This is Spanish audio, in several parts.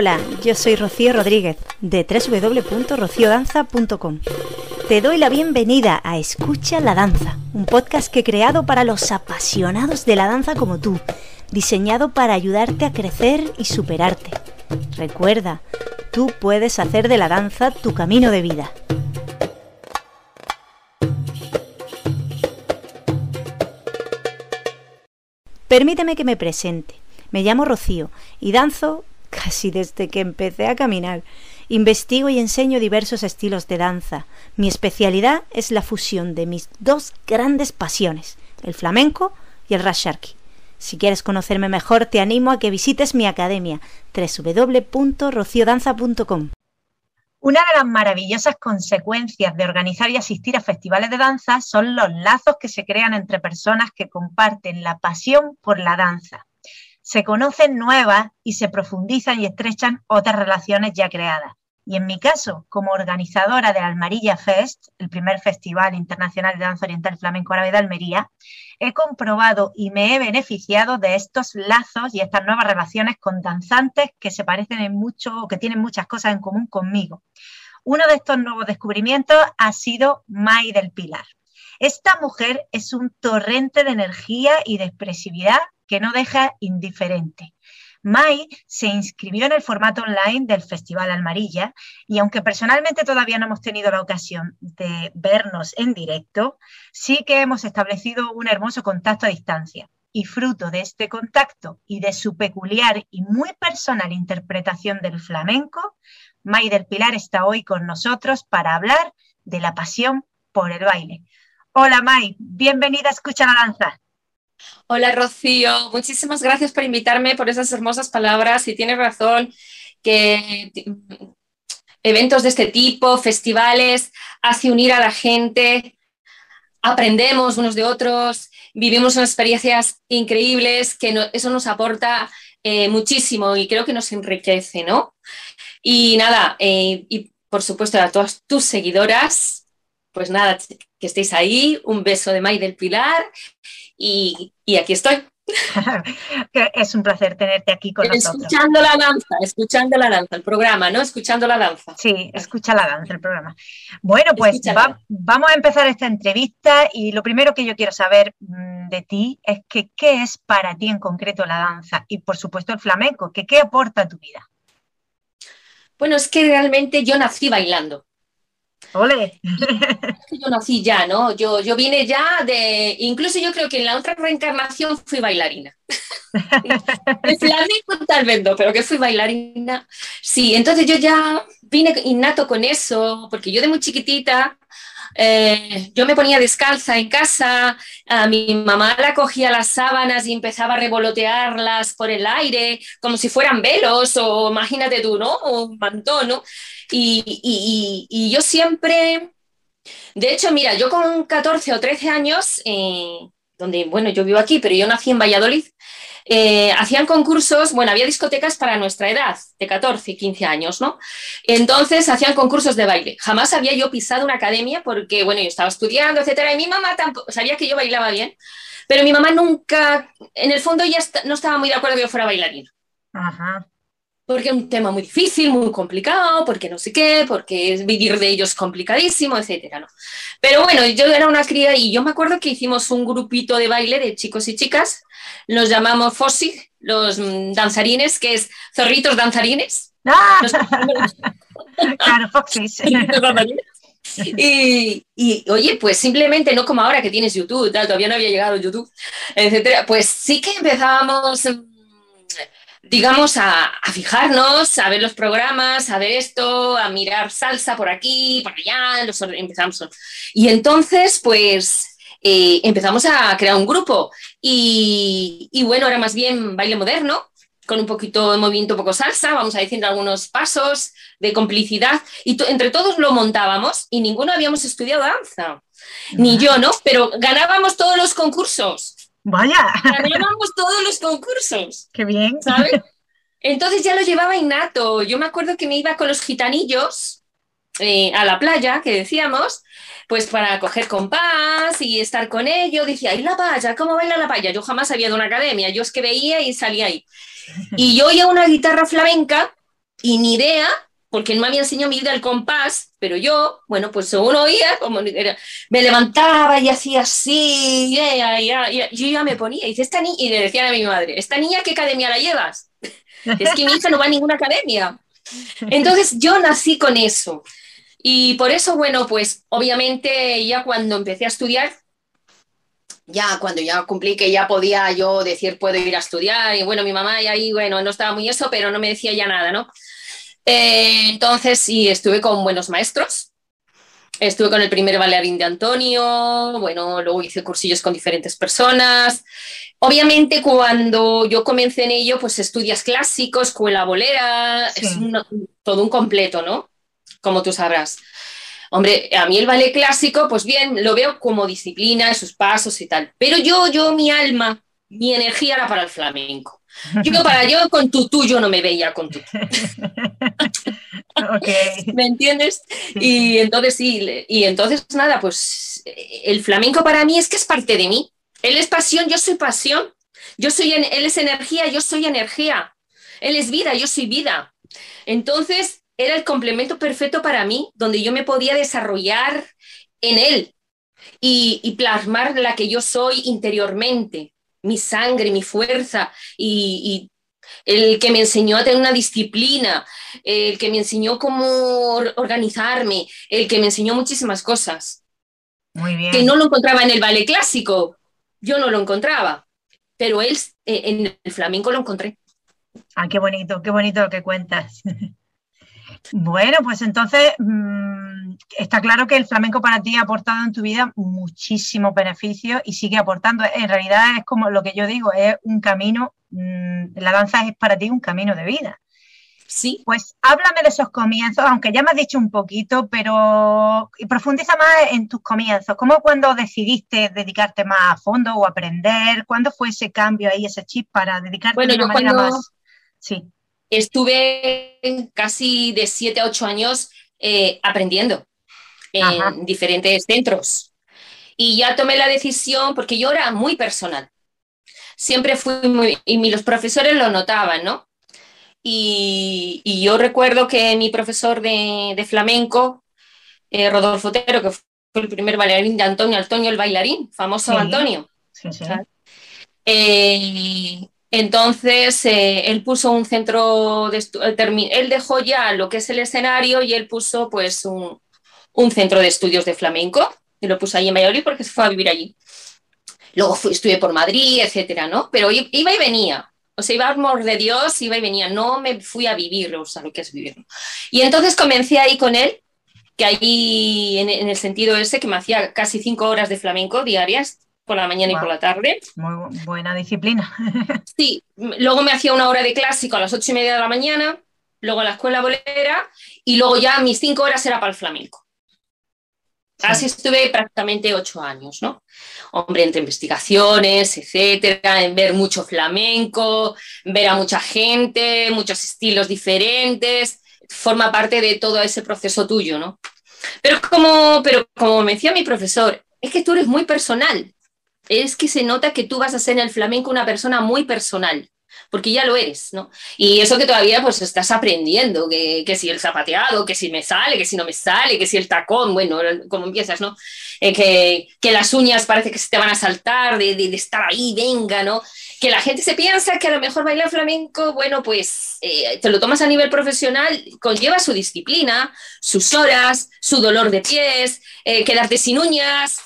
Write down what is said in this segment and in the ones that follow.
Hola, yo soy Rocío Rodríguez de www.rociodanza.com. Te doy la bienvenida a Escucha la Danza, un podcast que he creado para los apasionados de la danza como tú, diseñado para ayudarte a crecer y superarte. Recuerda, tú puedes hacer de la danza tu camino de vida. Permíteme que me presente. Me llamo Rocío y danzo casi desde que empecé a caminar. Investigo y enseño diversos estilos de danza. Mi especialidad es la fusión de mis dos grandes pasiones, el flamenco y el rashaki. Si quieres conocerme mejor, te animo a que visites mi academia, www.rociodanza.com. Una de las maravillosas consecuencias de organizar y asistir a festivales de danza son los lazos que se crean entre personas que comparten la pasión por la danza. Se conocen nuevas y se profundizan y estrechan otras relaciones ya creadas. Y en mi caso, como organizadora de la Almariyya Fest, el primer Festival Internacional de Danza Oriental Flamenco Árabe de Almería, he comprobado y me he beneficiado de estos lazos y estas nuevas relaciones con danzantes que se parecen en mucho o que tienen muchas cosas en común conmigo. Uno de estos nuevos descubrimientos ha sido May del Pilar. Esta mujer es un torrente de energía y de expresividad que no deja indiferente. May se inscribió en el formato online del Festival Almariyya y aunque personalmente todavía no hemos tenido la ocasión de vernos en directo, sí que hemos establecido un hermoso contacto a distancia. Y fruto de este contacto y de su peculiar y muy personal interpretación del flamenco, May del Pilar está hoy con nosotros para hablar de la pasión por el baile. Hola May, bienvenida a Escucha la Danza. Hola Rocío, muchísimas gracias por invitarme, por esas hermosas palabras, y tienes razón que eventos de este tipo, festivales, hace unir a la gente, aprendemos unos de otros, vivimos unas experiencias increíbles, eso nos aporta muchísimo y creo que nos enriquece, ¿no? Y nada, y por supuesto a todas tus seguidoras, pues nada, que estéis ahí, un beso de May del Pilar. Y aquí estoy. Es un placer tenerte aquí con nosotros. Escuchando la danza, el programa, ¿no? Escuchando la danza. Sí, escucha la danza, el programa. Bueno, pues vamos a empezar esta entrevista y lo primero que yo quiero saber de ti es que qué es para ti en concreto la danza y por supuesto el flamenco, que qué aporta a tu vida. Bueno, es que realmente yo nací bailando. ¡Ole! Yo nací ya, ¿no? Yo vine ya de... Incluso yo creo que en la otra reencarnación fui bailarina. El flamenco tal vez no, pero que fui bailarina. Sí, entonces yo ya vine innato con eso, porque yo de muy chiquitita, yo me ponía descalza en casa, a mi mamá la cogía las sábanas y empezaba a revolotearlas por el aire, como si fueran velos o imagínate tú, ¿no? O un mantón, ¿no? Y yo siempre, de hecho, mira, yo con 14 o 13 años, donde, bueno, yo vivo aquí, pero yo nací en Valladolid, hacían concursos, bueno, había discotecas para nuestra edad, de 14, 15 años, ¿no? Entonces hacían concursos de baile. Jamás había yo pisado una academia porque, bueno, yo estaba estudiando, etcétera, y mi mamá tampoco, sabía que yo bailaba bien, pero mi mamá nunca, en el fondo ella no estaba muy de acuerdo que yo fuera bailarina. Ajá. Porque es un tema muy difícil, muy complicado, porque no sé qué, porque vivir de ellos es complicadísimo, etcétera, ¿no? Pero bueno, yo era una cría y yo me acuerdo que hicimos un grupito de baile de chicos y chicas, los llamamos Foxy, los danzarines, que es Zorritos Danzarines. ¡Ah! Claro, Foxy. Y oye, pues simplemente no como ahora que tienes YouTube, tal, todavía no había llegado YouTube, etcétera, pues sí que empezábamos... digamos, a fijarnos, a ver los programas, a ver esto, a mirar salsa por aquí, por allá, empezamos. Y entonces, pues, empezamos a crear un grupo. Y bueno, ahora más bien baile moderno, con un poquito de movimiento, un poco salsa, vamos a decir algunos pasos de complicidad. Y entre todos lo montábamos y ninguno habíamos estudiado danza. Ni yo, ¿no? Pero ganábamos todos los concursos. Vaya. Ganábamos todos los concursos. Qué bien. ¿Sabes? Entonces ya lo llevaba innato. Yo me acuerdo que me iba con los gitanillos a la playa, que decíamos, pues para coger compás y estar con ellos. Decía, ¿y la paya? ¿Cómo baila la paya? Yo jamás había ido a una academia. Yo es que veía y salía ahí. Y yo oía una guitarra flamenca y ni idea, porque no me había enseñado mi vida el compás, pero yo, bueno, pues según oía, como era, me levantaba y hacía así, yo ya me ponía, y dice, esta niña, y le decían a mi madre, ¿esta niña qué academia la llevas? Es que mi hija no va a ninguna academia. Entonces yo nací con eso, y por eso, bueno, pues obviamente ya cuando empecé a estudiar, ya cuando ya cumplí que ya podía yo decir, puedo ir a estudiar, y bueno, mi mamá ya ahí, bueno, no estaba muy eso, pero no me decía ya nada, ¿no? Entonces, sí, estuve con buenos maestros, estuve con el primer bailarín de Antonio, bueno, luego hice cursillos con diferentes personas. Obviamente, cuando yo comencé en ello, pues estudias clásicos, escuela bolera, sí. Es todo un completo, ¿no? Como tú sabrás. Hombre, a mí el ballet clásico, pues bien, lo veo como disciplina, sus pasos y tal, pero yo, mi alma, mi energía era para el flamenco. Yo con tutú yo no me veía con tutú. Okay. ¿Me entiendes? Y entonces sí, y entonces nada, pues el flamenco para mí es que es parte de mí. Él es pasión, yo soy, él es energía, yo soy energía. Él es vida, yo soy vida. Entonces era el complemento perfecto para mí, donde yo me podía desarrollar en él y plasmar la que yo soy interiormente. Mi sangre, mi fuerza, y el que me enseñó a tener una disciplina, el que me enseñó cómo organizarme, el que me enseñó muchísimas cosas. Muy bien. Que no lo encontraba en el ballet clásico, yo no lo encontraba, pero él en el flamenco lo encontré. Ah, qué bonito lo que cuentas. Bueno, pues entonces está claro que el flamenco para ti ha aportado en tu vida muchísimos beneficios y sigue aportando. En realidad es como lo que yo digo, es un camino, la danza es para ti un camino de vida. Sí. Pues háblame de esos comienzos, aunque ya me has dicho un poquito, pero profundiza más en tus comienzos. ¿Cómo cuando decidiste dedicarte más a fondo o aprender? ¿Cuándo fue ese cambio ahí, ese chip para dedicarte de una manera más? Sí. Estuve casi de 7 a 8 años aprendiendo en Ajá. diferentes centros. Y ya tomé la decisión, porque yo era muy personal. Siempre fui muy... Y los profesores lo notaban, ¿no? Y yo recuerdo que mi profesor de flamenco, Rodolfo Otero, que fue el primer bailarín de Antonio el bailarín, famoso sí. Antonio. Sí, sí. Entonces, él puso un centro, él dejó ya lo que es el escenario y él puso pues un centro de estudios de flamenco, y lo puso allí en Valladolid porque se fue a vivir allí. Luego estuve por Madrid, etcétera, ¿no? Pero iba y venía, o sea, iba a amor de Dios, iba y venía, no me fui a vivir, o sea, lo que es vivir. Y entonces comencé ahí con él, que allí en el sentido ese que me hacía casi 5 horas de flamenco diarias, por la mañana wow. y por la tarde. Muy buena disciplina. Sí, luego me hacía 1 hora de clásico a las 8:30 de la mañana, luego a la escuela bolera y luego ya mis 5 horas era para el flamenco. Sí. Así estuve prácticamente 8 años, ¿no? Hombre, entre investigaciones, etcétera, en ver mucho flamenco, ver a mucha gente, muchos estilos diferentes, forma parte de todo ese proceso tuyo, ¿no? Pero como me decía mi profesor, es que tú eres muy personal. Es que se nota que tú vas a ser en el flamenco una persona muy personal, porque ya lo eres, ¿no? Y eso que todavía pues estás aprendiendo, que si el zapateado, que si me sale, que si no me sale, que si el tacón, bueno, como empiezas, ¿no? Que las uñas parece que se te van a saltar, de estar ahí, venga, ¿no? Que la gente se piensa que a lo mejor bailar flamenco, bueno, pues te lo tomas a nivel profesional, conlleva su disciplina, sus horas, su dolor de pies, quedarte sin uñas...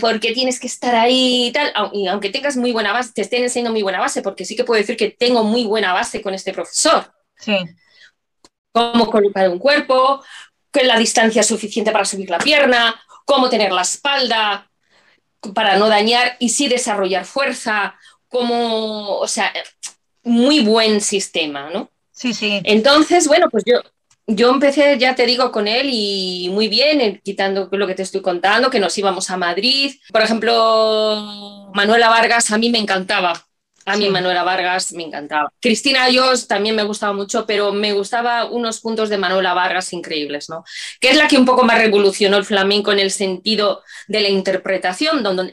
porque tienes que estar ahí y tal, y aunque tengas muy buena base, te estén enseñando muy buena base, porque sí que puedo decir que tengo muy buena base con este profesor. Sí. Cómo colocar un cuerpo, con la distancia suficiente para subir la pierna, cómo tener la espalda para no dañar y sí desarrollar fuerza, como, o sea, muy buen sistema, ¿no? Sí, sí. Entonces, bueno, pues yo empecé, ya te digo, con él y muy bien, quitando lo que te estoy contando, que nos íbamos a Madrid. Por ejemplo, Manuela Vargas a mí me encantaba. A mí Manuela Vargas me encantaba. Cristina Ayos también me gustaba mucho, pero me gustaba unos puntos de Manuela Vargas increíbles, ¿no? Que es la que un poco más revolucionó el flamenco en el sentido de la interpretación, donde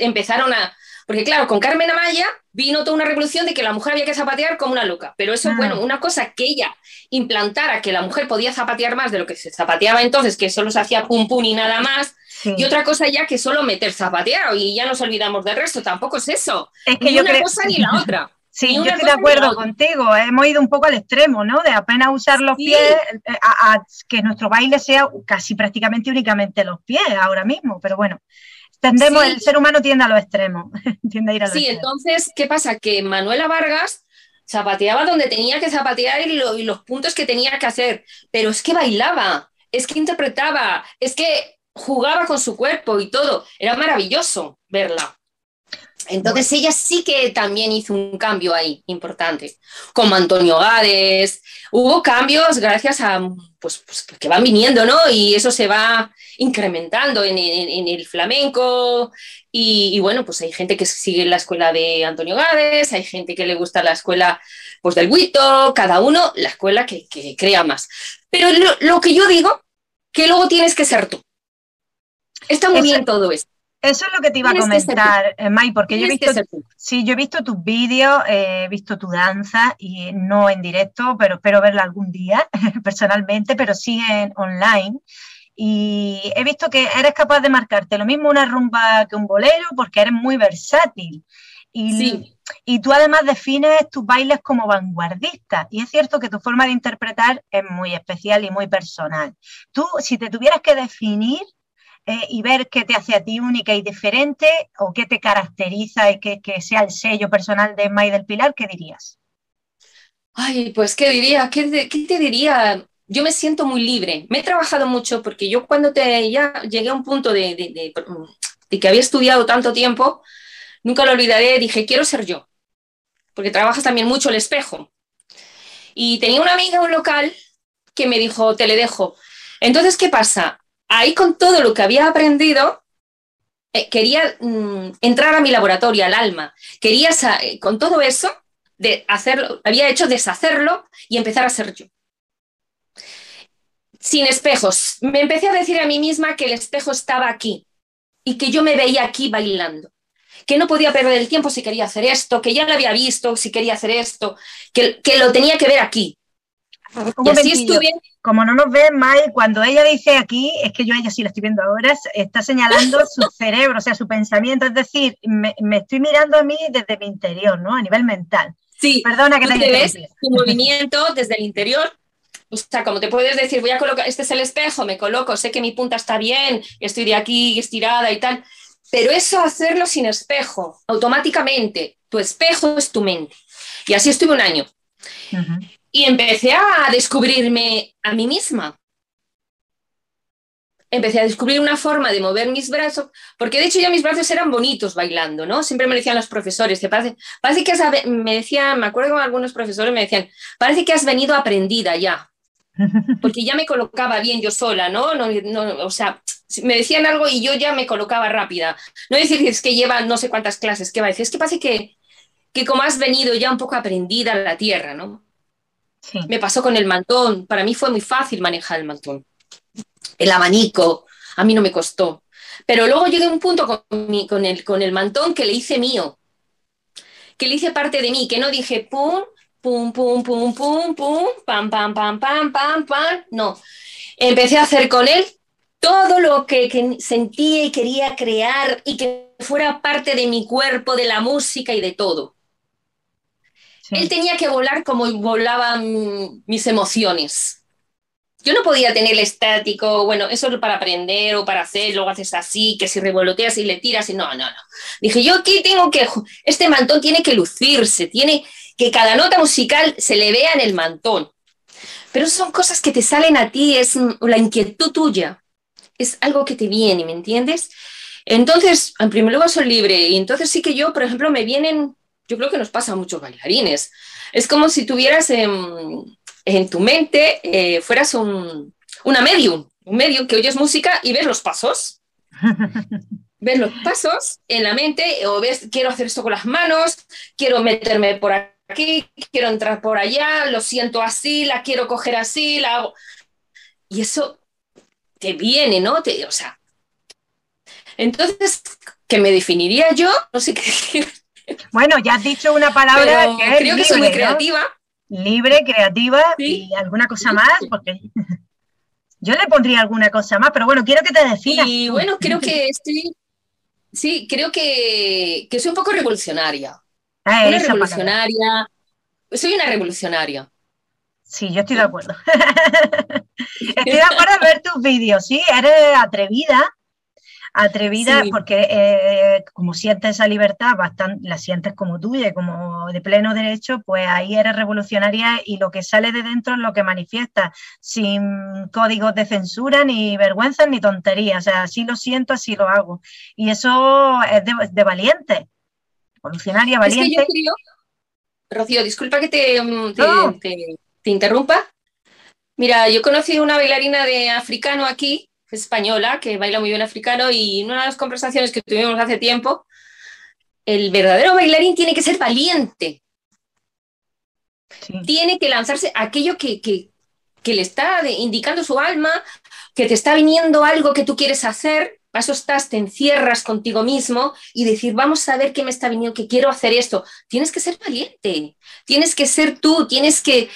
empezaron a... Porque claro, con Carmen Amaya vino toda una revolución de que la mujer había que zapatear como una loca, pero eso, bueno, una cosa que ella implantara, que la mujer podía zapatear más de lo que se zapateaba entonces, que solo se hacía pum pum y nada más. Sí. Y otra cosa ya que solo meter zapateado y ya nos olvidamos del resto, tampoco es eso. Es que ni yo una cosa ni la otra. Sí, yo estoy de acuerdo contigo, hemos ido un poco al extremo, ¿no? De apenas usar los pies, a que nuestro baile sea casi prácticamente únicamente los pies ahora mismo, pero bueno. Tendemos, el ser humano tiende a los extremos. Tiende a ir a los extremos. Entonces, ¿qué pasa? Que Manuela Vargas zapateaba donde tenía que zapatear y los puntos que tenía que hacer, pero es que bailaba, es que interpretaba, es que jugaba con su cuerpo y todo. Era maravilloso verla. Entonces ella sí que también hizo un cambio ahí, importante. Como Antonio Gades, hubo cambios gracias a... Pues que van viniendo, ¿no? Y eso se va incrementando en el flamenco y bueno, pues hay gente que sigue la escuela de Antonio Gades, hay gente que le gusta la escuela pues del Güito, cada uno la escuela que crea más. Pero lo que yo digo, que luego tienes que ser tú. Está muy bien todo esto. Eso es lo que te iba a comentar, May, porque yo he visto tus vídeos, he visto tu danza, y no en directo, pero espero verla algún día personalmente, pero sí en online. Y he visto que eres capaz de marcarte lo mismo una rumba que un bolero, porque eres muy versátil. Y tú además defines tus bailes como vanguardistas, y es cierto que tu forma de interpretar es muy especial y muy personal. Tú, si te tuvieras que definir, y ver qué te hace a ti única y diferente o qué te caracteriza y que sea el sello personal de May del Pilar, ¿qué dirías? Ay, pues ¿qué diría? ¿Qué te diría? Yo me siento muy libre. Me he trabajado mucho porque yo cuando ya llegué a un punto de que había estudiado tanto tiempo, nunca lo olvidaré, dije, quiero ser yo. Porque trabajas también mucho el espejo. Y tenía una amiga en un local que me dijo, te le dejo. Entonces, ¿qué pasa? Ahí con todo lo que había aprendido, quería entrar a mi laboratorio, al alma. Quería, con todo eso, deshacerlo y empezar a ser yo. Sin espejos. Me empecé a decir a mí misma que el espejo estaba aquí y que yo me veía aquí bailando. Que no podía perder el tiempo si quería hacer esto, que ya lo había visto si quería hacer esto, que lo tenía que ver aquí. Como no nos ve May, cuando ella dice aquí, es que yo a ella sí la estoy viendo ahora, está señalando su cerebro, o sea, su pensamiento, es decir, me estoy mirando a mí desde mi interior, ¿no? A nivel mental. Sí, perdona que te ves tu movimiento desde el interior, o sea, como te puedes decir, voy a colocar, este es el espejo, me coloco, sé que mi punta está bien, estoy de aquí estirada y tal, pero eso hacerlo sin espejo, automáticamente, tu espejo es tu mente. Y así estuve un año. Y empecé a descubrirme a mí misma. Empecé a descubrir una forma de mover mis brazos, porque de hecho ya mis brazos eran bonitos bailando, ¿no? Siempre me decían los profesores, parece que has, me acuerdo que algunos profesores me decían, parece que has venido aprendida ya, porque ya me colocaba bien yo sola, ¿no? O sea, me decían algo y yo ya me colocaba rápida. No decir, es que lleva no sé cuántas clases, ¿qué va a decir? Es que parece que como has venido ya un poco aprendida a la tierra, ¿no? Sí. Me pasó con el mantón, para mí fue muy fácil manejar el mantón, el abanico, a mí no me costó, pero luego llegué a un punto con el mantón que le hice mío, que le hice parte de mí, que no dije pum, pum, pum, pum, pum, pum, pam, pam, pam, pam, pam, pam, no, empecé a hacer con él todo lo que sentía y quería crear y que fuera parte de mi cuerpo, de la música y de todo. Él tenía que volar como volaban mis emociones. Yo no podía tener el estático, bueno, eso es para aprender o para hacer, luego haces así, que si revoloteas y le tiras y no. Dije, yo aquí este mantón tiene que lucirse, tiene que cada nota musical se le vea en el mantón. Pero son cosas que te salen a ti, es la inquietud tuya, es algo que te viene, ¿me entiendes? Entonces, en primer lugar soy libre y entonces sí que yo, por ejemplo, me vienen... Yo creo que nos pasa a muchos bailarines. Es como si tuvieras en tu mente, fueras una medium que oyes música y ves los pasos. ver los pasos en la mente, o ves, quiero hacer esto con las manos, quiero meterme por aquí, quiero entrar por allá, lo siento así, la quiero coger así, la hago. Y eso te viene, ¿no? Te, o sea, entonces, ¿qué me definiría yo? No sé qué decir. Bueno, ya has dicho una palabra que es creo libre, que soy muy creativa. ¿No? Libre, creativa, ¿sí? Y alguna cosa más, porque yo le pondría alguna cosa más, pero bueno, quiero que te definas. Y bueno, creo que estoy, sí, creo que soy un poco revolucionaria. Ah, una revolucionaria. Palabra. Soy una revolucionaria. Sí, yo estoy de acuerdo. Estoy de acuerdo en ver tus vídeos, sí, eres atrevida. Atrevida, sí. Porque como sientes esa libertad, bastante, la sientes como tuya y como de pleno derecho, pues ahí eres revolucionaria y lo que sale de dentro es lo que manifiesta, sin códigos de censura, ni vergüenzas, ni tonterías. O sea, así lo siento, así lo hago. Y eso es de valiente, revolucionaria, valiente. Es que yo creo, Rocío, disculpa que te interrumpa. Mira, yo conocí una bailarina de africano aquí, española, que baila muy bien africano, y en una de las conversaciones que tuvimos hace tiempo, el verdadero bailarín tiene que ser valiente. Sí. Tiene que lanzarse aquello que le está indicando su alma, que te está viniendo algo que tú quieres hacer, a eso estás, te encierras contigo mismo y decir, vamos a ver qué me está viniendo, que quiero hacer esto. Tienes que ser valiente, tienes que ser tú, tienes que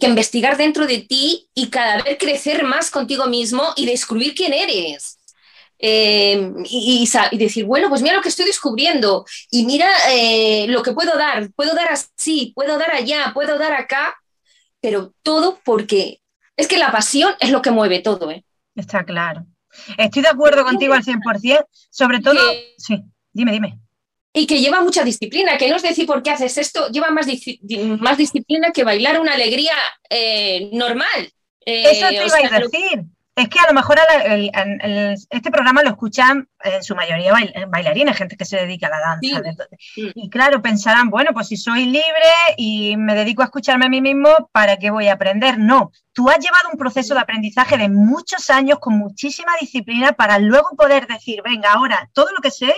investigar dentro de ti y cada vez crecer más contigo mismo y descubrir quién eres. Y decir, bueno, pues mira lo que estoy descubriendo y mira lo que puedo dar así, puedo dar allá, puedo dar acá, pero todo porque es que la pasión es lo que mueve todo. Está claro. Estoy de acuerdo contigo al 100%, sobre todo... sí, dime. Y que lleva mucha disciplina, que no es decir por qué haces esto, lleva más disciplina que bailar una alegría normal. Eso te iba a decir. Es que a lo mejor este programa lo escuchan en su mayoría bailarines, gente que se dedica a la danza. Sí. Y claro, pensarán, bueno, pues si soy libre y me dedico a escucharme a mí mismo, ¿para qué voy a aprender? No, tú has llevado un proceso de aprendizaje de muchos años con muchísima disciplina para luego poder decir, venga, ahora todo lo que sé,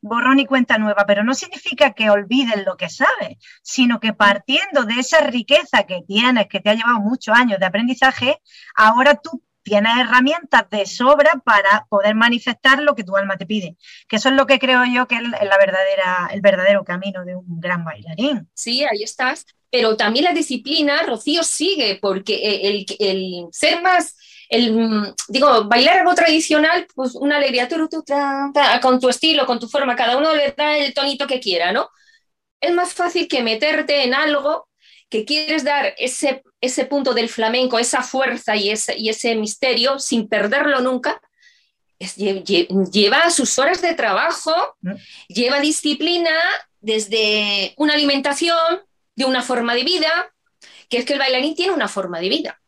borrón y cuenta nueva, pero no significa que olvides lo que sabes, sino que partiendo de esa riqueza que tienes, que te ha llevado muchos años de aprendizaje, ahora tú tienes herramientas de sobra para poder manifestar lo que tu alma te pide. Que eso es lo que creo yo que es el verdadero camino de un gran bailarín. Sí, ahí estás. Pero también la disciplina, Rocío, sigue, porque el ser más... bailar algo tradicional, pues una alegría, con tu estilo, con tu forma, cada uno le da el tonito que quiera, ¿no? Es más fácil que meterte en algo que quieres dar ese punto del flamenco, esa fuerza y ese misterio, sin perderlo nunca. Lleva sus horas de trabajo, lleva disciplina desde una alimentación, de una forma de vida, que es que el bailarín tiene una forma de vida.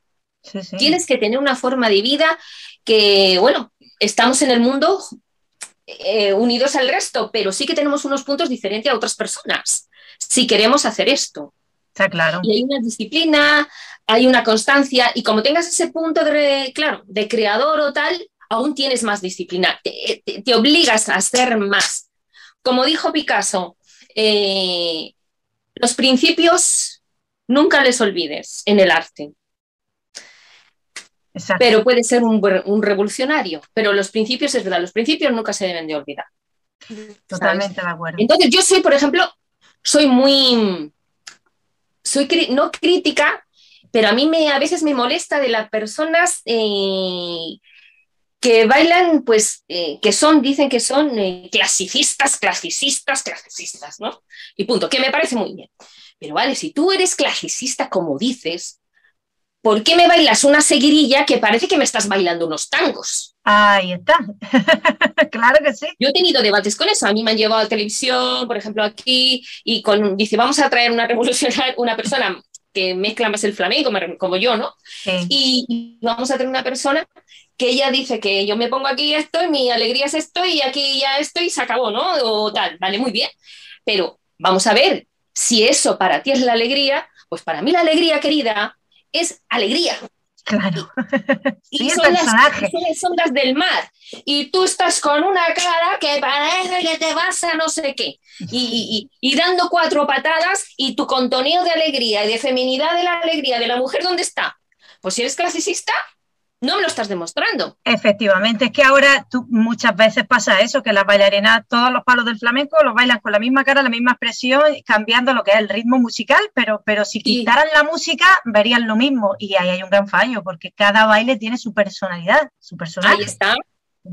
Sí, sí. Tienes que tener una forma de vida que, bueno, estamos en el mundo unidos al resto, pero sí que tenemos unos puntos diferentes a otras personas, si queremos hacer esto. Está claro. Y hay una disciplina, hay una constancia, y como tengas ese punto de creador o tal, aún tienes más disciplina, te obligas a hacer más. Como dijo Picasso, los principios nunca les olvides en el arte. Exacto. Pero puede ser un revolucionario, pero los principios, es verdad, los principios nunca se deben de olvidar. Totalmente, ¿sabes? De acuerdo. Entonces yo soy, por ejemplo, no crítica, pero a mí a veces me molesta de las personas que bailan, pues, dicen que son clasicistas, ¿no? Y punto, que me parece muy bien. Pero vale, si tú eres clasicista, como dices, ¿por qué me bailas una seguirilla que parece que me estás bailando unos tangos? Ahí está, claro que sí. Yo he tenido debates con eso, a mí me han llevado a televisión, por ejemplo aquí, y dice, vamos a traer una revolucionaria, una persona que mezcla más el flamenco, como yo, ¿no? Sí. Y vamos a traer una persona que ella dice que yo me pongo aquí esto, y mi alegría es esto, y aquí ya esto, y se acabó, ¿no? O tal, vale, muy bien. Pero vamos a ver, si eso para ti es la alegría, pues para mí la alegría, querida, es alegría. Claro. Y sí, son las del mar. Y tú estás con una cara que parece que te vas a no sé qué. Y dando cuatro patadas, y tu contenido de alegría y de feminidad, de la alegría de la mujer, ¿dónde está? Pues si eres clasicista, no me lo estás demostrando. Efectivamente, es que ahora tú, muchas veces pasa eso, que las bailarinas, todos los palos del flamenco los bailan con la misma cara, la misma expresión, cambiando lo que es el ritmo musical, pero si quitaran la música verían lo mismo, y ahí hay un gran fallo, porque cada baile tiene su personalidad, su personaje. Ahí está,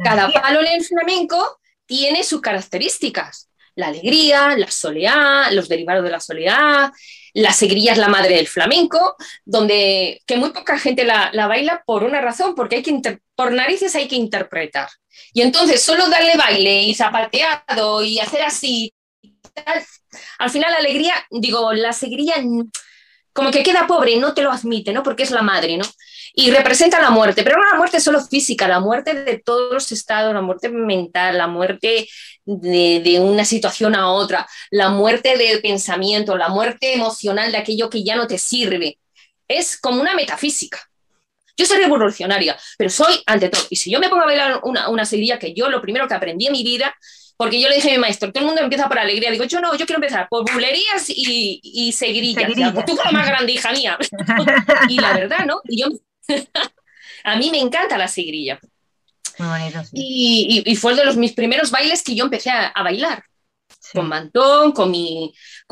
cada palo en el flamenco tiene sus características, la alegría, la soleá, los derivados de la soleá. La seguirilla es la madre del flamenco, donde que muy poca gente la baila por una razón, porque hay que por narices hay que interpretar. Y entonces solo darle baile y zapateado y hacer así, al final la alegría, digo, la seguirilla como que queda pobre, no te lo admite, ¿no? Porque es la madre, ¿no? Y representa la muerte, pero no la muerte solo física, la muerte de todos los estados, la muerte mental, la muerte de una situación a otra, la muerte del pensamiento, la muerte emocional de aquello que ya no te sirve. Es como una metafísica. Yo soy revolucionaria, pero soy ante todo. Y si yo me pongo a bailar una seguidilla, que yo lo primero que aprendí en mi vida, porque yo le dije a mi maestro, todo el mundo empieza por alegría. Digo, yo no, yo quiero empezar por bulerías y seguidillas. Pues tú como más grande, hija mía. Y la verdad, ¿no? Y yo... A mí me encanta la seguirilla. Muy bonito, sí. Y fue uno de mis primeros bailes que yo empecé a bailar, sí. Con mantón, con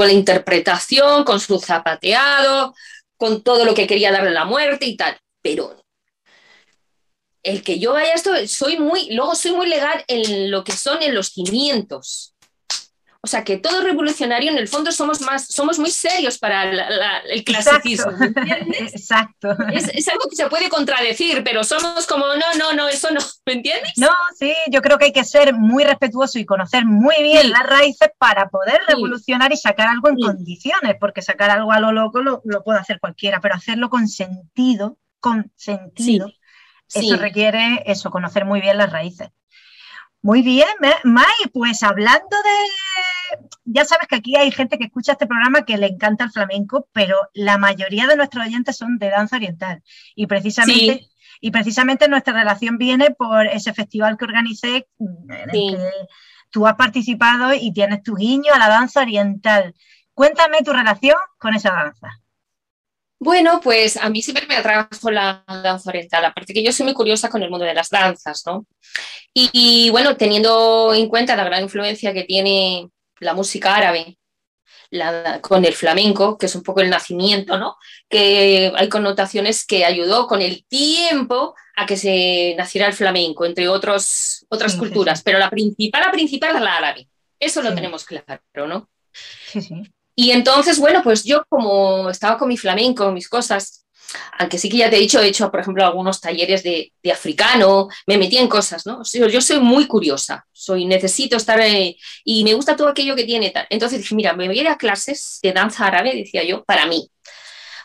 la interpretación, con su zapateado, con todo lo que quería darle la muerte y tal. Pero el que yo vaya a esto, soy muy legal en lo que son en los cimientos. O sea, que todo revolucionario, en el fondo, somos muy serios para el clasicismo. Exacto. ¿Me entiendes? Exacto. Es algo que se puede contradecir, pero somos como, no, eso no, ¿me entiendes? No, sí, yo creo que hay que ser muy respetuoso y conocer muy bien las raíces para poder revolucionar y sacar algo en condiciones, porque sacar algo a lo loco lo puede hacer cualquiera, pero hacerlo con sentido, eso requiere eso, conocer muy bien las raíces. Muy bien, May, pues hablando de... Ya sabes que aquí hay gente que escucha este programa que le encanta el flamenco, pero la mayoría de nuestros oyentes son de danza oriental. Y precisamente, nuestra relación viene por ese festival que organicé, en el que tú has participado y tienes tu guiño a la danza oriental. Cuéntame tu relación con esa danza. Bueno, pues a mí siempre me atrajo la danza oriental, aparte que yo soy muy curiosa con el mundo de las danzas, ¿no? Y bueno, teniendo en cuenta la gran influencia que tiene la música árabe con el flamenco, que es un poco el nacimiento, ¿no? Que hay connotaciones que ayudó con el tiempo a que se naciera el flamenco, entre otras culturas, pero la principal es la árabe, eso lo tenemos claro, ¿no? Sí, sí. Y entonces, bueno, pues yo como estaba con mi flamenco, mis cosas, aunque sí que ya te he dicho, he hecho, por ejemplo, algunos talleres de africano, me metí en cosas, ¿no? O sea, yo soy muy curiosa, necesito estar, y me gusta todo aquello que tiene tal. Entonces dije, mira, me voy a ir a clases de danza árabe, decía yo, para mí.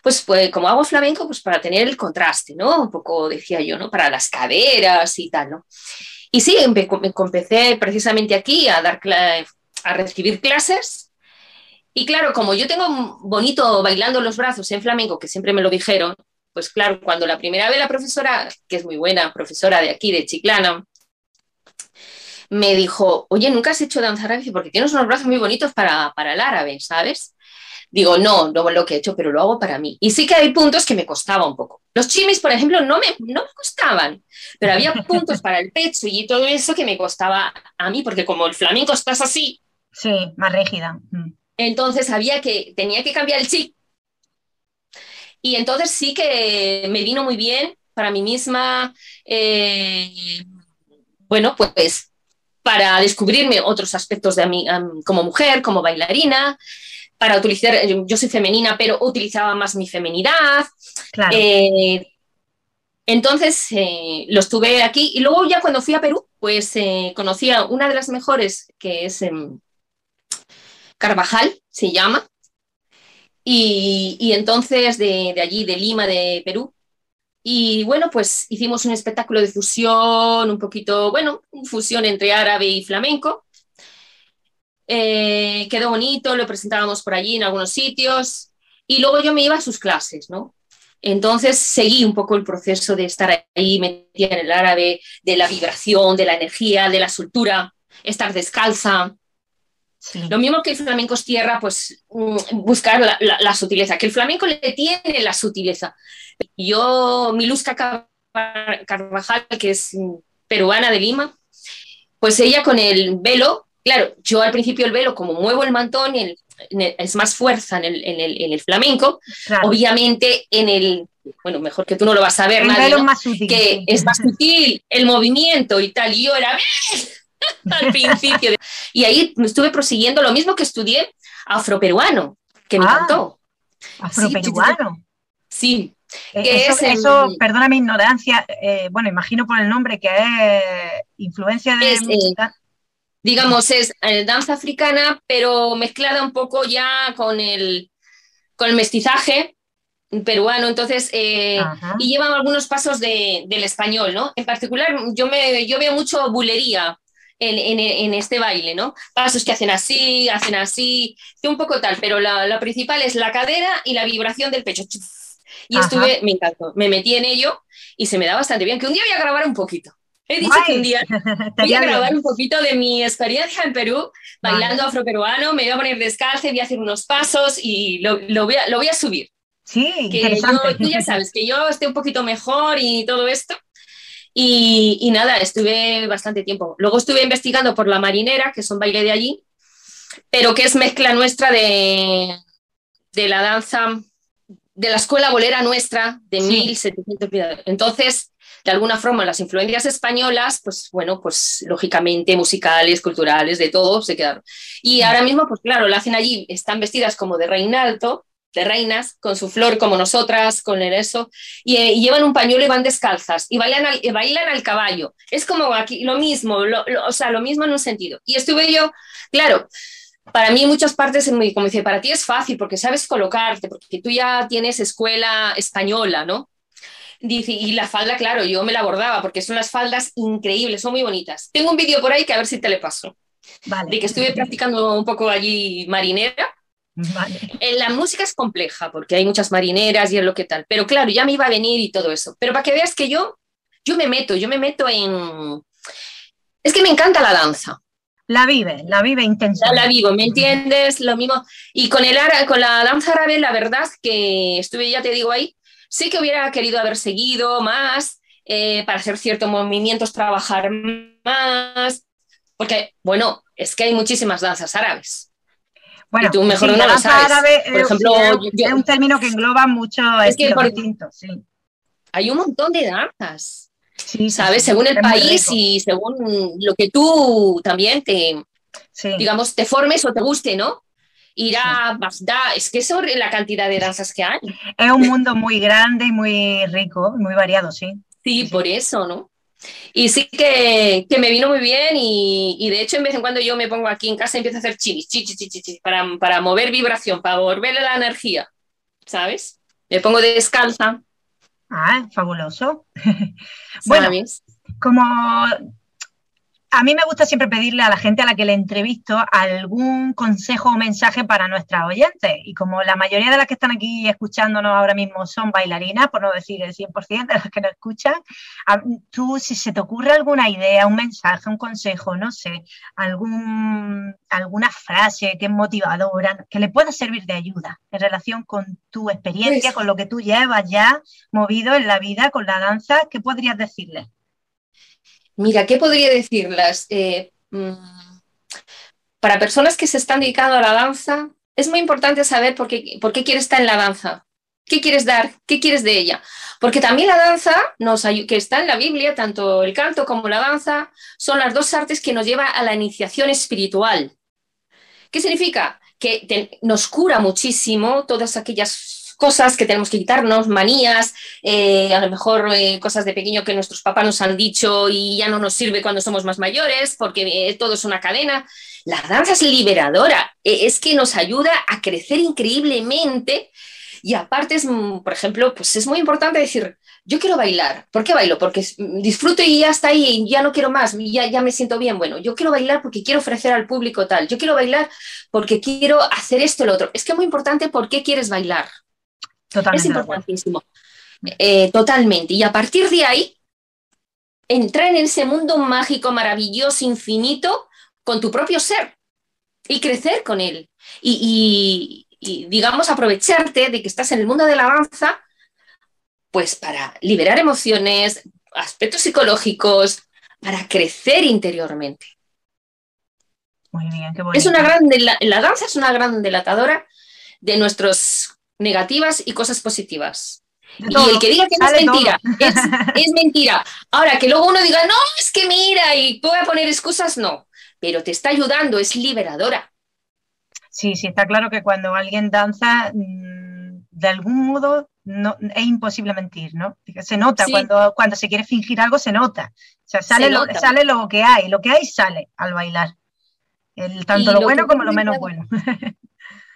Pues como hago flamenco, pues para tener el contraste, ¿no? Un poco, decía yo, ¿no? Para las caderas y tal, ¿no? Y sí, empecé precisamente aquí a recibir clases. Y claro, como yo tengo bonito bailando los brazos en flamenco, que siempre me lo dijeron, pues claro, cuando la primera vez la profesora, que es muy buena profesora de aquí, de Chiclana, me dijo, oye, ¿nunca has hecho danza árabe? Porque tienes unos brazos muy bonitos para el árabe, ¿sabes? Digo, no lo que he hecho, pero lo hago para mí. Y sí que hay puntos que me costaba un poco. Los chimis, por ejemplo, no me costaban, pero había puntos para el pecho y todo eso que me costaba a mí, porque como el flamenco estás así... Sí, más rígida. Entonces tenía que cambiar el chip. Y entonces sí que me vino muy bien para mí misma, bueno, pues para descubrirme otros aspectos de mí como mujer, como bailarina, para utilizar, yo soy femenina, pero utilizaba más mi feminidad. Claro. Entonces los tuve aquí. Y luego ya cuando fui a Perú, pues conocí a una de las mejores, que es... Carvajal se llama, y entonces de allí, de Lima, de Perú, y bueno, pues hicimos un espectáculo de fusión, un poquito, bueno, fusión entre árabe y flamenco, quedó bonito, lo presentábamos por allí en algunos sitios, y luego yo me iba a sus clases, ¿no? Entonces seguí un poco el proceso de estar ahí metida en el árabe, de la vibración, de la energía, de la soltura, estar descalza. Sí. Lo mismo que el flamenco es tierra, pues buscar la sutileza, que el flamenco le tiene la sutileza. Yo, Miluska Carvajal, que es peruana de Lima, pues ella con el velo, claro, yo al principio el velo, como muevo el mantón, es más fuerza en el flamenco, claro. Obviamente en el, bueno, mejor que tú no lo vas a ver, el nadie, velo, ¿no? Más sutil. Que es más sutil el movimiento y tal, y yo era... al principio. Y ahí estuve prosiguiendo lo mismo que estudié afroperuano, que me encantó. ¿Afroperuano? Sí. Que eso, perdona mi ignorancia, bueno, imagino por el nombre que es influencia de... digamos, es danza africana, pero mezclada un poco ya con el mestizaje peruano, entonces, y llevan algunos pasos del español, ¿no? En particular, yo veo mucho bulería en este baile, ¿no? Pasos que hacen así, un poco tal, pero la principal es la cadera y la vibración del pecho. Y me encantó, me metí en ello y se me da bastante bien, que un día voy a grabar un poquito. He dicho que un día voy a grabar un poquito de mi experiencia en Perú, bailando afroperuano, me voy a poner descalce, voy a hacer unos pasos y lo voy a subir. Sí, que interesante. Tú ya sabes, que yo esté un poquito mejor y todo esto. Y nada, estuve bastante tiempo. Luego estuve investigando por la marinera, que es un baile de allí, pero que es mezcla nuestra de la danza, de la escuela bolera nuestra de 1700. Entonces, de alguna forma, las influencias españolas, pues bueno, pues lógicamente musicales, culturales, de todo, se quedaron. Y ahora mismo, pues claro, la hacen allí, están vestidas como de reinaldo, de reinas, con su flor como nosotras, con el eso, y llevan un pañuelo y van descalzas, y bailan al caballo. Es como aquí, lo mismo, o sea, lo mismo en un sentido. Y estuve yo, claro, para mí en muchas partes, como dice, para ti es fácil, porque sabes colocarte, porque tú ya tienes escuela española, ¿no? Dice, y la falda, claro, yo me la bordaba, porque son unas faldas increíbles, son muy bonitas. Tengo un vídeo por ahí que a ver si te le paso. Vale. De que estuve practicando un poco allí marinera. Vale. La música es compleja porque hay muchas marineras y es lo que tal, pero claro, ya me iba a venir y todo eso, pero para que veas que yo me meto en... es que me encanta la danza, la vive intensamente, la vivo, ¿me entiendes? Lo mismo, y con la danza árabe la verdad es que estuve, ya te digo ahí, sí que hubiera querido haber seguido más, para hacer ciertos movimientos, trabajar más, porque bueno, es que hay muchísimas danzas árabes. Bueno, tú mejor sí, no lo sabes. Árabe, por ejemplo, es un término que engloba mucho, es que distintos, sí. Hay un montón de danzas, sí, ¿sabes? Sí, según el país y según lo que tú también digamos, te formes o te guste, ¿no? Ir a Bagdad, es que eso, la cantidad de danzas que hay. Es un mundo muy grande y muy rico, muy variado, sí. Sí, sí. Por eso, ¿no? Y sí que me vino muy bien y de hecho en vez en cuando yo me pongo aquí en casa y empiezo a hacer chichis para mover vibración, para volverle la energía, ¿sabes? Me pongo de descalza. Ah, fabuloso. Bueno, ¿sabes? Como a mí me gusta siempre pedirle a la gente a la que le entrevisto algún consejo o mensaje para nuestras oyentes, y como la mayoría de las que están aquí escuchándonos ahora mismo son bailarinas, por no decir el 100% de las que nos escuchan, tú, si se te ocurre alguna idea, un mensaje, un consejo, no sé, alguna frase que es motivadora, que le pueda servir de ayuda en relación con tu experiencia, pues, con lo que tú llevas ya movido en la vida, con la danza, ¿qué podrías decirle? Mira, ¿qué podría decirlas? Para personas que se están dedicando a la danza, es muy importante saber por qué quieres estar en la danza, qué quieres dar, qué quieres de ella. Porque también la danza, que está en la Biblia, tanto el canto como la danza, son las dos artes que nos lleva a la iniciación espiritual. ¿Qué significa? Que nos cura muchísimo todas aquellas cosas que tenemos que quitarnos, manías, a lo mejor cosas de pequeño que nuestros papás nos han dicho y ya no nos sirve cuando somos más mayores, porque todo es una cadena. La danza es liberadora, es que nos ayuda a crecer increíblemente y aparte, por ejemplo, pues es muy importante decir, yo quiero bailar. ¿Por qué bailo? Porque disfruto y ya está ahí, ya no quiero más, ya me siento bien. Bueno, yo quiero bailar porque quiero ofrecer al público tal, yo quiero bailar porque quiero hacer esto, lo otro. Es que es muy importante por qué quieres bailar. Totalmente. Es importantísimo. Totalmente. Y a partir de ahí, entrar en ese mundo mágico, maravilloso, infinito, con tu propio ser y crecer con él. Y digamos, aprovecharte de que estás en el mundo de la danza, pues para liberar emociones, aspectos psicológicos, para crecer interiormente. Muy bien, qué bonito. Es una gran la danza es una gran delatadora de nuestras negativas y cosas positivas. Y el que diga que no es mentira, es mentira. Ahora, que luego uno diga, no, es que mira, y voy a poner excusas, no. Pero te está ayudando, es liberadora. Sí, sí, está claro que cuando alguien danza, de algún modo, no, es imposible mentir, ¿no? Se nota, sí. cuando se quiere fingir algo, se nota. O sea, sale lo que hay sale al bailar. Tanto lo bueno como lo menos bueno.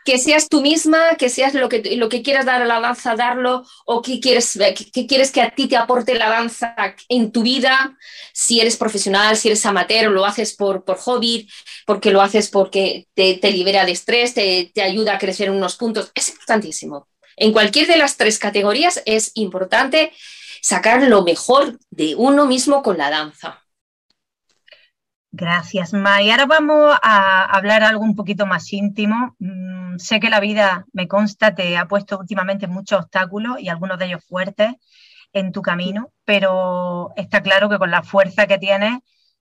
Que seas tú misma, que seas lo que quieras dar a la danza, darlo, o qué quieres que a ti te aporte la danza en tu vida, si eres profesional, si eres amateur, o lo haces por hobby, porque lo haces porque te libera de estrés, te ayuda a crecer en unos puntos. Es importantísimo. En cualquier de las tres categorías es importante sacar lo mejor de uno mismo con la danza. Gracias, May. Y ahora vamos a hablar algo un poquito más íntimo. Sé que la vida, me consta, te ha puesto últimamente muchos obstáculos y algunos de ellos fuertes en tu camino, pero está claro que con la fuerza que tienes,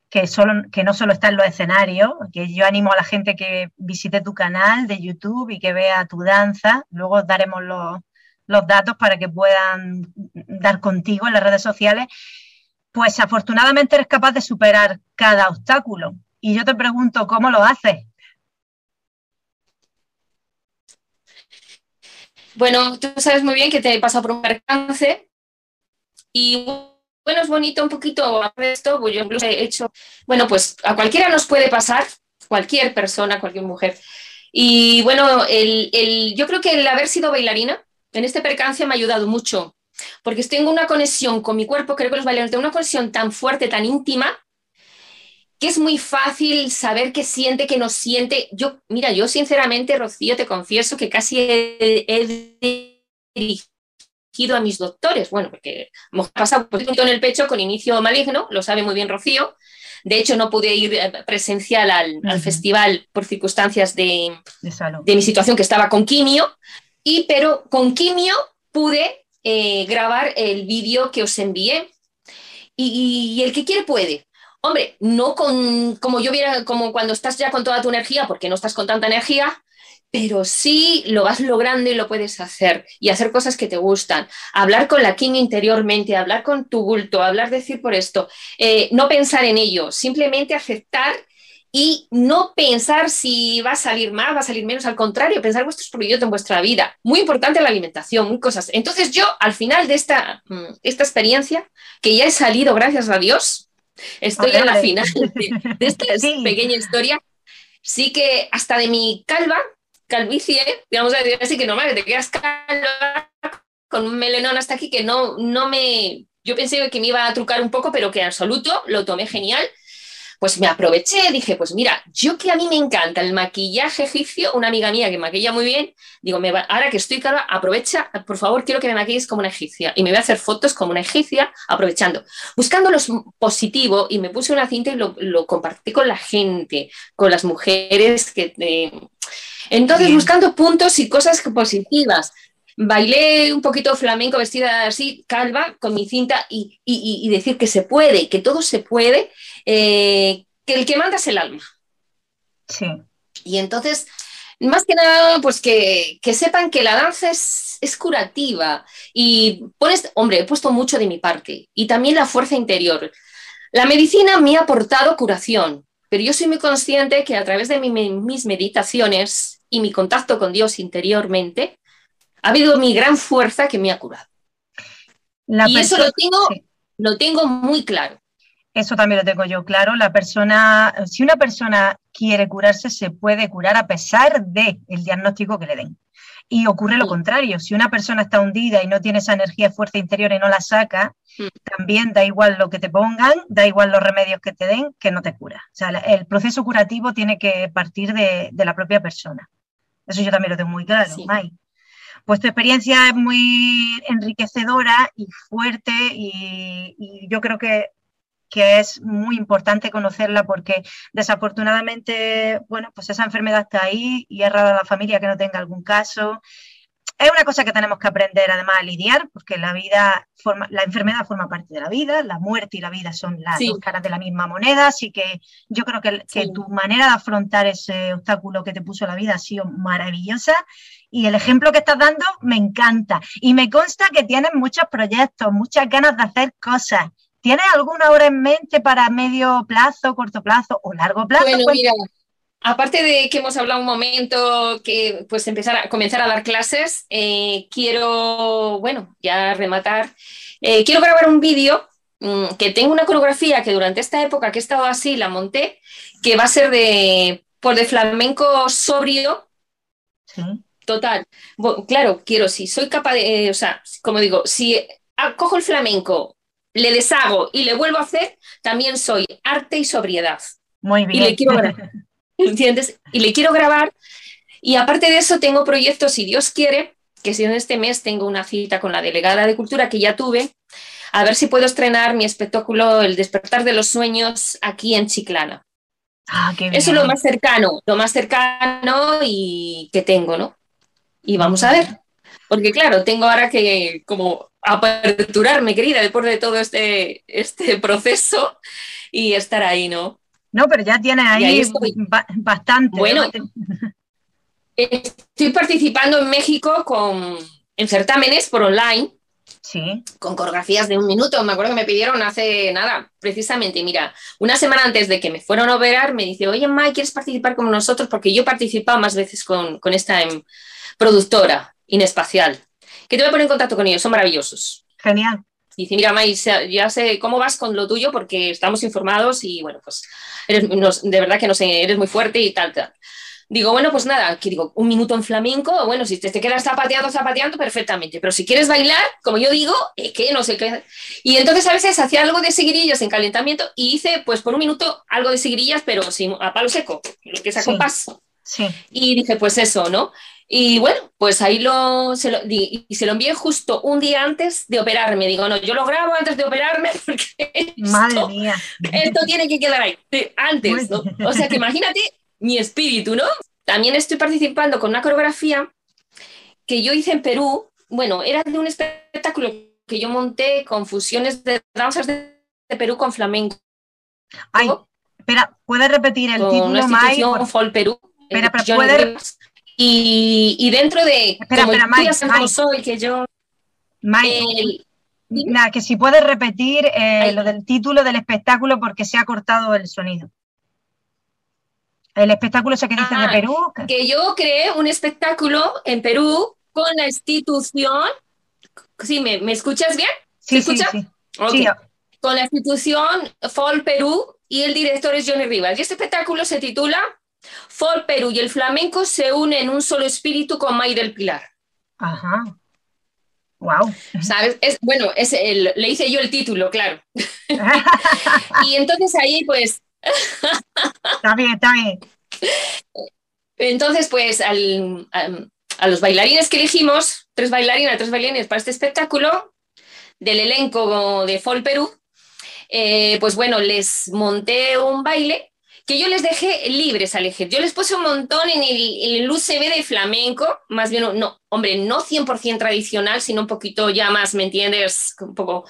que no solo está en los escenarios, que yo animo a la gente que visite tu canal de YouTube y que vea tu danza, luego os daremos los datos para que puedan dar contigo en las redes sociales. Pues afortunadamente eres capaz de superar cada obstáculo. Y yo te pregunto, ¿cómo lo haces? Bueno, tú sabes muy bien que te he pasado por un percance. Y bueno, es bonito un poquito esto, pues yo incluso he hecho... Bueno, pues a cualquiera nos puede pasar, cualquier persona, cualquier mujer. Y bueno, yo creo que el haber sido bailarina en este percance me ha ayudado mucho. Porque tengo una conexión con mi cuerpo, creo que los bailarines tienen una conexión tan fuerte, tan íntima, que es muy fácil saber qué siente, qué no siente. Yo sinceramente, Rocío, te confieso que casi he dirigido a mis doctores. Bueno, porque hemos pasado por un punto en el pecho con inicio maligno, lo sabe muy bien Rocío. De hecho, no pude ir presencial al festival por circunstancias de mi situación, que estaba con quimio. Pero con quimio pude... grabar el vídeo que os envié y el que quiere puede, hombre, no como cuando estás ya con toda tu energía, porque no estás con tanta energía, pero sí lo vas logrando y lo puedes hacer y hacer cosas que te gustan, hablar con la quimio interiormente, hablar con tu bulto, decir por esto, no pensar en ello, simplemente aceptar y no pensar si va a salir más, va a salir menos, al contrario, pensar vuestros proyectos en vuestra vida. Muy importante la alimentación, muy cosas. Entonces yo, al final de esta experiencia, que ya he salido, gracias a Dios, estoy en la final de esta pequeña historia, sí que hasta de mi calvicie, digamos así, que normal, que te quedas calva, con un melenón hasta aquí, que yo pensé que me iba a trucar un poco, pero que en absoluto lo tomé genial. Pues me aproveché, dije, pues mira, yo que a mí me encanta el maquillaje egipcio, una amiga mía que maquilla muy bien, digo, ahora que estoy calva, aprovecha, por favor, quiero que me maquilles como una egipcia. Y me voy a hacer fotos como una egipcia, aprovechando, buscando lo positivo, y me puse una cinta y lo compartí con la gente, con las mujeres. Entonces, buscando puntos y cosas positivas. Bailé un poquito flamenco, vestida así, calva, con mi cinta, y decir que se puede, que todo se puede, que el que manda es el alma. Sí. Y entonces, más que nada, pues que sepan que la danza es curativa. Y hombre, he puesto mucho de mi parte. Y también la fuerza interior. La medicina me ha aportado curación, pero yo soy muy consciente que a través de mis meditaciones y mi contacto con Dios interiormente, ha habido mi gran fuerza que me ha curado. Eso lo tengo muy claro. Eso también lo tengo yo claro. Si una persona quiere curarse, se puede curar a pesar del diagnóstico que le den. Y ocurre lo contrario. Si una persona está hundida y no tiene esa energía, fuerza interior y no la saca, también da igual lo que te pongan, da igual los remedios que te den, que no te cura. O sea, el proceso curativo tiene que partir de la propia persona. Eso yo también lo tengo muy claro, sí. May. Pues tu experiencia es muy enriquecedora y fuerte y yo creo que es muy importante conocerla porque desafortunadamente, bueno, pues esa enfermedad está ahí y es rara la familia que no tenga algún caso. Es una cosa que tenemos que aprender además a lidiar porque la vida la enfermedad forma parte de la vida, la muerte y la vida son las dos caras de la misma moneda, así que yo creo que tu manera de afrontar ese obstáculo que te puso la vida ha sido maravillosa y el ejemplo que estás dando me encanta y me consta que tienes muchos proyectos, muchas ganas de hacer cosas. ¿Tienes alguna hora en mente para medio plazo, corto plazo o largo plazo? Bueno, mira, aparte de que hemos hablado un momento que pues comenzar a dar clases, quiero, bueno, ya rematar, quiero grabar un vídeo que tengo una coreografía que durante esta época que he estado así la monté, que va a ser de flamenco sobrio. ¿Sí? Total. Bueno, claro, quiero, si soy capaz de, o sea, como digo, si cojo el flamenco, le deshago y le vuelvo a hacer, también soy arte y sobriedad. Muy bien. Y le quiero grabar. ¿Entiendes? Y le quiero grabar. Y aparte de eso tengo proyectos, si Dios quiere, que si en este mes tengo una cita con la delegada de Cultura que ya tuve, a ver si puedo estrenar mi espectáculo El despertar de los sueños aquí en Chiclana. Ah, qué bien. Eso es lo más cercano y que tengo, ¿no? Y vamos a ver. Porque claro, tengo ahora que como aperturarme, querida, después de todo este proceso y estar ahí, ¿no? No, pero ya tienes ahí bastante. Bueno, ¿no? Estoy participando en México en certámenes por online, sí, con coreografías de 1 minuto. Me acuerdo que me pidieron hace nada, precisamente, mira, una semana antes de que me fueran a operar, me dice, oye, May, ¿quieres participar con nosotros? Porque yo he participado más veces con esta productora Inespacial, que te voy a poner en contacto con ellos, son maravillosos. Genial. Dice, mira, May, ya sé cómo vas con lo tuyo porque estamos informados y, bueno, pues de verdad que no sé, eres muy fuerte y tal, tal. Digo, bueno, pues nada, aquí digo, 1 minuto en flamenco, bueno, si te quedas zapateando, perfectamente, pero si quieres bailar, como yo digo, es que no sé qué. Y entonces a veces hacía algo de seguirillas en calentamiento y hice, pues por 1 minuto, algo de seguirillas, pero sin, a palo seco, lo que es a compás. Sí. Y dije, pues eso, ¿no? Y bueno, pues ahí se lo envié justo un día antes de operarme. Digo, no, yo lo grabo antes de operarme porque madre mía, esto tiene que quedar ahí, antes, ¿no? O sea, que imagínate mi espíritu, ¿no? También estoy participando con una coreografía que yo hice en Perú. Bueno, era de un espectáculo que yo monté con fusiones de danzas de Perú con flamenco. Ay, espera, ¿puedes repetir el título, May? Con una institución Folk Perú. Espera, pero ¿puedes...? Rivas. Y dentro de... Espera, May, nada, que si puedes repetir lo del título del espectáculo porque se ha cortado el sonido. El espectáculo que dice de Perú. Que yo creé un espectáculo en Perú con la institución... ¿Sí, me escuchas bien? Sí, sí, escucha? Sí. Okay. Sí. Con la institución Folk Perú y el director es Johnny Rivas. Y este espectáculo se titula... Folk Perú y el flamenco se unen en un solo espíritu con May del Pilar. Ajá. Wow. ¿Sabes? Bueno, le hice yo el título, claro. Y entonces ahí pues... Está bien, está bien. Entonces pues a los bailarines que elegimos, 3 bailarines para este espectáculo, del elenco de Folk Perú, pues bueno, les monté un baile que yo les dejé libres a elegir. Yo les puse un montón en el UCB de flamenco, más bien, no, hombre, no 100% tradicional, sino un poquito ya más, ¿me entiendes? Un poco,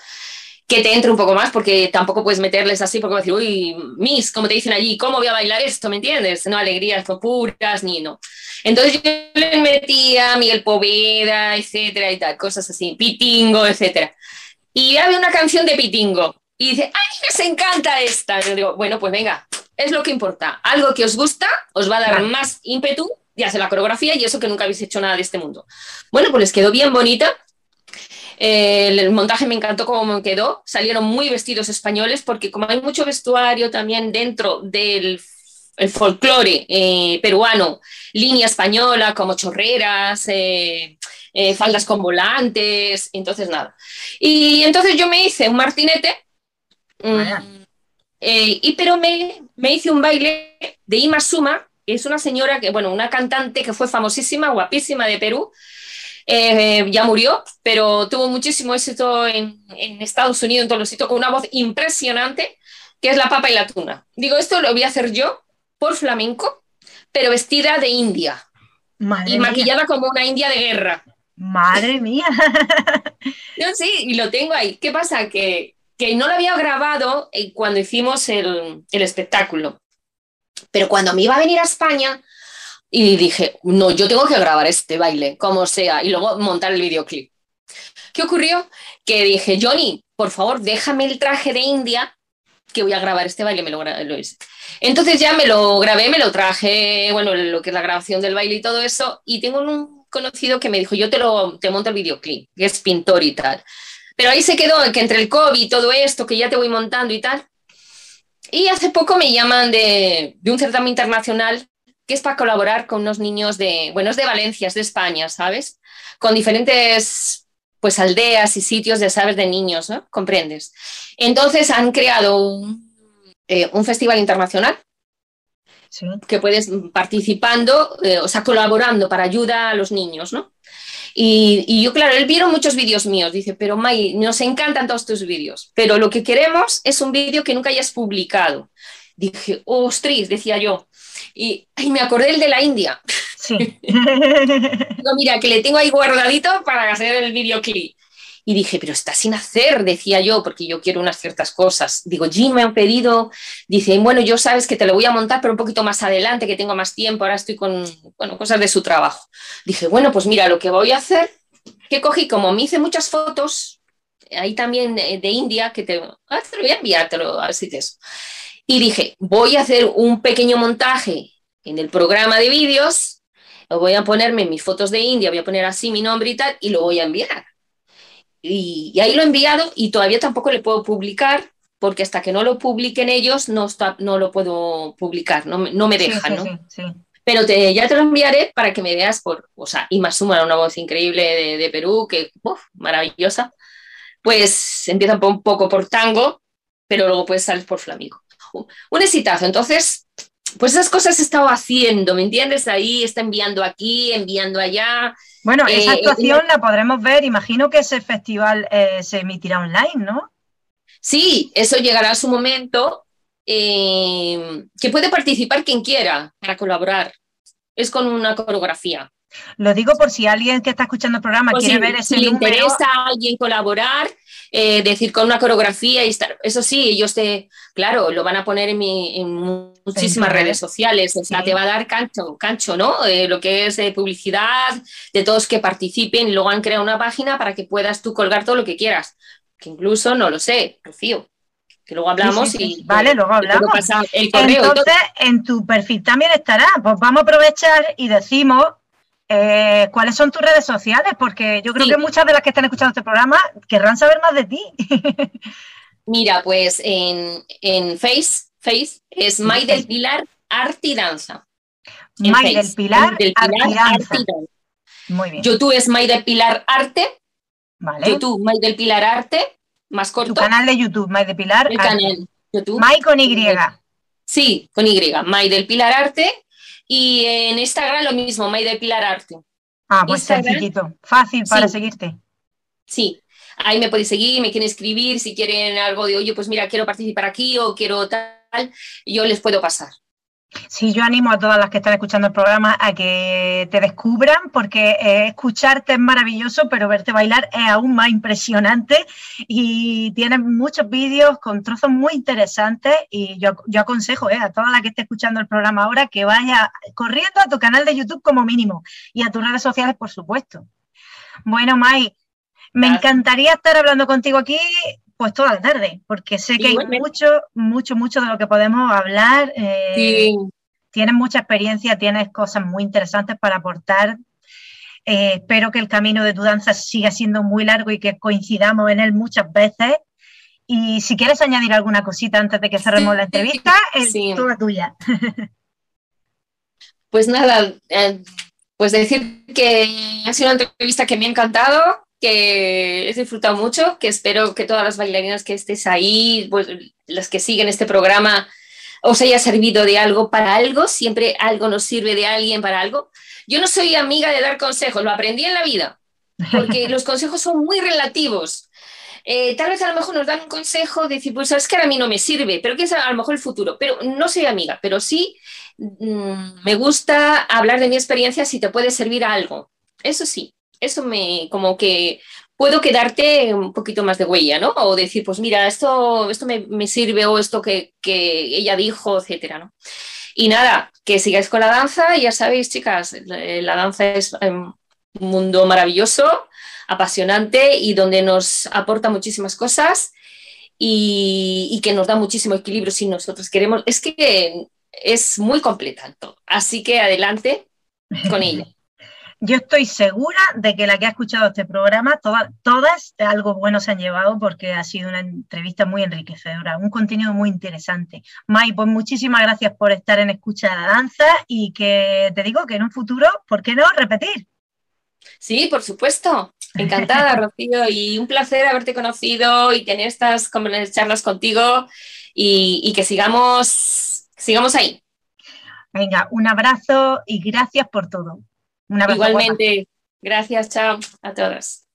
que te entre un poco más, porque tampoco puedes meterles así, porque va a decir, uy, miss, como te dicen allí, ¿cómo voy a bailar esto? ¿Me entiendes? No alegrías puras, ni no. Entonces yo les metía Miguel Poveda, etcétera, y tal, cosas así, Pitingo, etcétera. Y había una canción de Pitingo, y dice, ¡ay, les encanta esta! Yo digo, bueno, pues venga, es lo que importa. Algo que os gusta os va a dar más ímpetu y hacer la coreografía y eso que nunca habéis hecho nada de este mundo. Bueno, pues les quedó bien bonita. El montaje me encantó cómo quedó. Salieron muy vestidos españoles porque como hay mucho vestuario también dentro del folclore peruano, línea española como chorreras, faldas con volantes, entonces nada. Y entonces yo me hice un martinete. Pero me hice un baile de Yma Sumac, que es una señora, una cantante que fue famosísima, guapísima de Perú, ya murió, pero tuvo muchísimo éxito en Estados Unidos, en todos los sitios, con una voz impresionante, que es La Papa y la Tuna. Digo, esto lo voy a hacer yo por flamenco, pero vestida de india. Madre y maquillada mía. Como una india de guerra. ¡Madre mía! No, sí, y lo tengo ahí. ¿Qué pasa? Que no lo había grabado cuando hicimos el espectáculo. Pero cuando me iba a venir a España, y dije, no, yo tengo que grabar este baile, como sea, y luego montar el videoclip. ¿Qué ocurrió? Que dije, Johnny, por favor, déjame el traje de india, que voy a grabar este baile, me lo hice. Entonces ya me lo grabé, me lo traje, bueno, lo que es la grabación del baile y todo eso, y tengo un conocido que me dijo, yo te monto el videoclip, que es pintor y tal. Pero ahí se quedó, que entre el COVID y todo esto, que ya te voy montando y tal. Y hace poco me llaman de un certamen internacional que es para colaborar con unos niños es de Valencia, es de España, ¿sabes? Con diferentes pues aldeas y sitios de sabes de niños, ¿no? ¿Comprendes? Entonces han creado un festival internacional, sí, que puedes participando, colaborando para ayuda a los niños, ¿no? Y yo, claro, él vieron muchos vídeos míos, dice, pero May, nos encantan todos tus vídeos, pero lo que queremos es un vídeo que nunca hayas publicado. Dije, ostras, decía yo, y me acordé el de la India. Sí. Digo, mira, que le tengo ahí guardadito para hacer el videoclip. Y dije, pero está sin hacer, decía yo, porque yo quiero unas ciertas cosas. Digo, Jim me han pedido, dice, bueno, yo sabes que te lo voy a montar, pero un poquito más adelante, que tengo más tiempo, ahora estoy con, bueno, cosas de su trabajo. Dije, bueno, pues mira, lo que voy a hacer, que cogí, como me hice muchas fotos, ahí también de India, que te lo voy a enviar, a ver si te eso. Y dije, voy a hacer un pequeño montaje en el programa de vídeos, voy a ponerme mis fotos de India, voy a poner así mi nombre y tal, y lo voy a enviar. Y ahí lo he enviado y todavía tampoco le puedo publicar, porque hasta que no lo publiquen ellos no lo puedo publicar, no me dejan, ¿no? Sí. Pero ya te lo enviaré para que me veas Yma Sumac, una voz increíble de Perú, que, maravillosa. Pues empieza un poco por tango, pero luego pues sales por flamenco. Un exitazo. Entonces, pues esas cosas he estado haciendo, ¿me entiendes? Ahí está enviando aquí, enviando allá. Bueno, esa actuación la podremos ver, imagino que ese festival se emitirá online, ¿no? Sí, eso llegará a su momento, que puede participar quien quiera para colaborar, es con una coreografía. Lo digo por si alguien que está escuchando el programa quiere ver ese número. Si le interesa a alguien colaborar, decir con una coreografía y estar. Eso sí, ellos claro, lo van a poner en muchísimas redes sociales. O sea, sí, te va a dar cancho, ¿no? Lo que es de publicidad, de todos que participen. Luego han creado una página para que puedas tú colgar todo lo que quieras. Que incluso, no lo sé, Rocío, que luego hablamos. Sí. Vale, luego hablamos. El correo. Entonces, en tu perfil también estará. Pues vamos a aprovechar y decimos. ¿Cuáles son tus redes sociales? Porque yo creo que muchas de las que están escuchando este programa querrán saber más de ti. Mira, pues en Face es May del Pilar Arte y Danza. May del Pilar Arte y Danza. Muy bien. YouTube es May del Pilar Arte. Vale. YouTube May del Pilar Arte, más corto. Tu canal de YouTube, May del Pilar Arte. Canal YouTube. May con Y. Sí, con Y. May del Pilar Arte. Y en Instagram lo mismo, May del Pilar Arte. Ah, pues sencillito, fácil para seguirte. Sí, ahí me podéis seguir, me quieren escribir, si quieren algo de, oye, pues mira, quiero participar aquí o quiero tal, yo les puedo pasar. Sí, yo animo a todas las que están escuchando el programa a que te descubran, porque escucharte es maravilloso, pero verte bailar es aún más impresionante y tienes muchos vídeos con trozos muy interesantes y yo aconsejo a toda la que esté escuchando el programa ahora que vaya corriendo a tu canal de YouTube como mínimo y a tus redes sociales, por supuesto. Bueno, May, me encantaría estar hablando contigo aquí pues toda la tarde, porque sé que hay mucho de lo que podemos hablar. Tienes mucha experiencia, tienes cosas muy interesantes para aportar. Espero que el camino de tu danza siga siendo muy largo y que coincidamos en él muchas veces. Y si quieres añadir alguna cosita antes de que cerremos la entrevista, es toda tuya. Pues nada, pues decir que ha sido una entrevista que me ha encantado, que he disfrutado mucho, que espero que todas las bailarinas que estéis ahí, pues, las que siguen este programa, os haya servido de algo para algo, siempre algo nos sirve de alguien para algo. Yo no soy amiga de dar consejos, lo aprendí en la vida, porque los consejos son muy relativos. Tal vez a lo mejor nos dan un consejo de decir, pues sabes que a mí no me sirve, pero que es a lo mejor el futuro, pero no soy amiga, pero sí me gusta hablar de mi experiencia si te puede servir a algo. Eso sí, eso me como que puedo quedarte un poquito más de huella, ¿no? O decir, pues mira, esto me sirve, o esto que ella dijo, etcétera, ¿no? Y nada, que sigáis con la danza, ya sabéis, chicas, la danza es un mundo maravilloso, apasionante y donde nos aporta muchísimas cosas y que nos da muchísimo equilibrio si nosotros queremos. Es que es muy completa, así que adelante con ella. Yo estoy segura de que la que ha escuchado este programa, todas algo bueno se han llevado, porque ha sido una entrevista muy enriquecedora, un contenido muy interesante. May, pues muchísimas gracias por estar en Escucha la Danza y que te digo que en un futuro, ¿por qué no repetir? Sí, por supuesto. Encantada, Rocío, y un placer haberte conocido y tener estas charlas contigo y que sigamos ahí. Venga, un abrazo y gracias por todo. Igualmente, guapa. Gracias, chao a todas.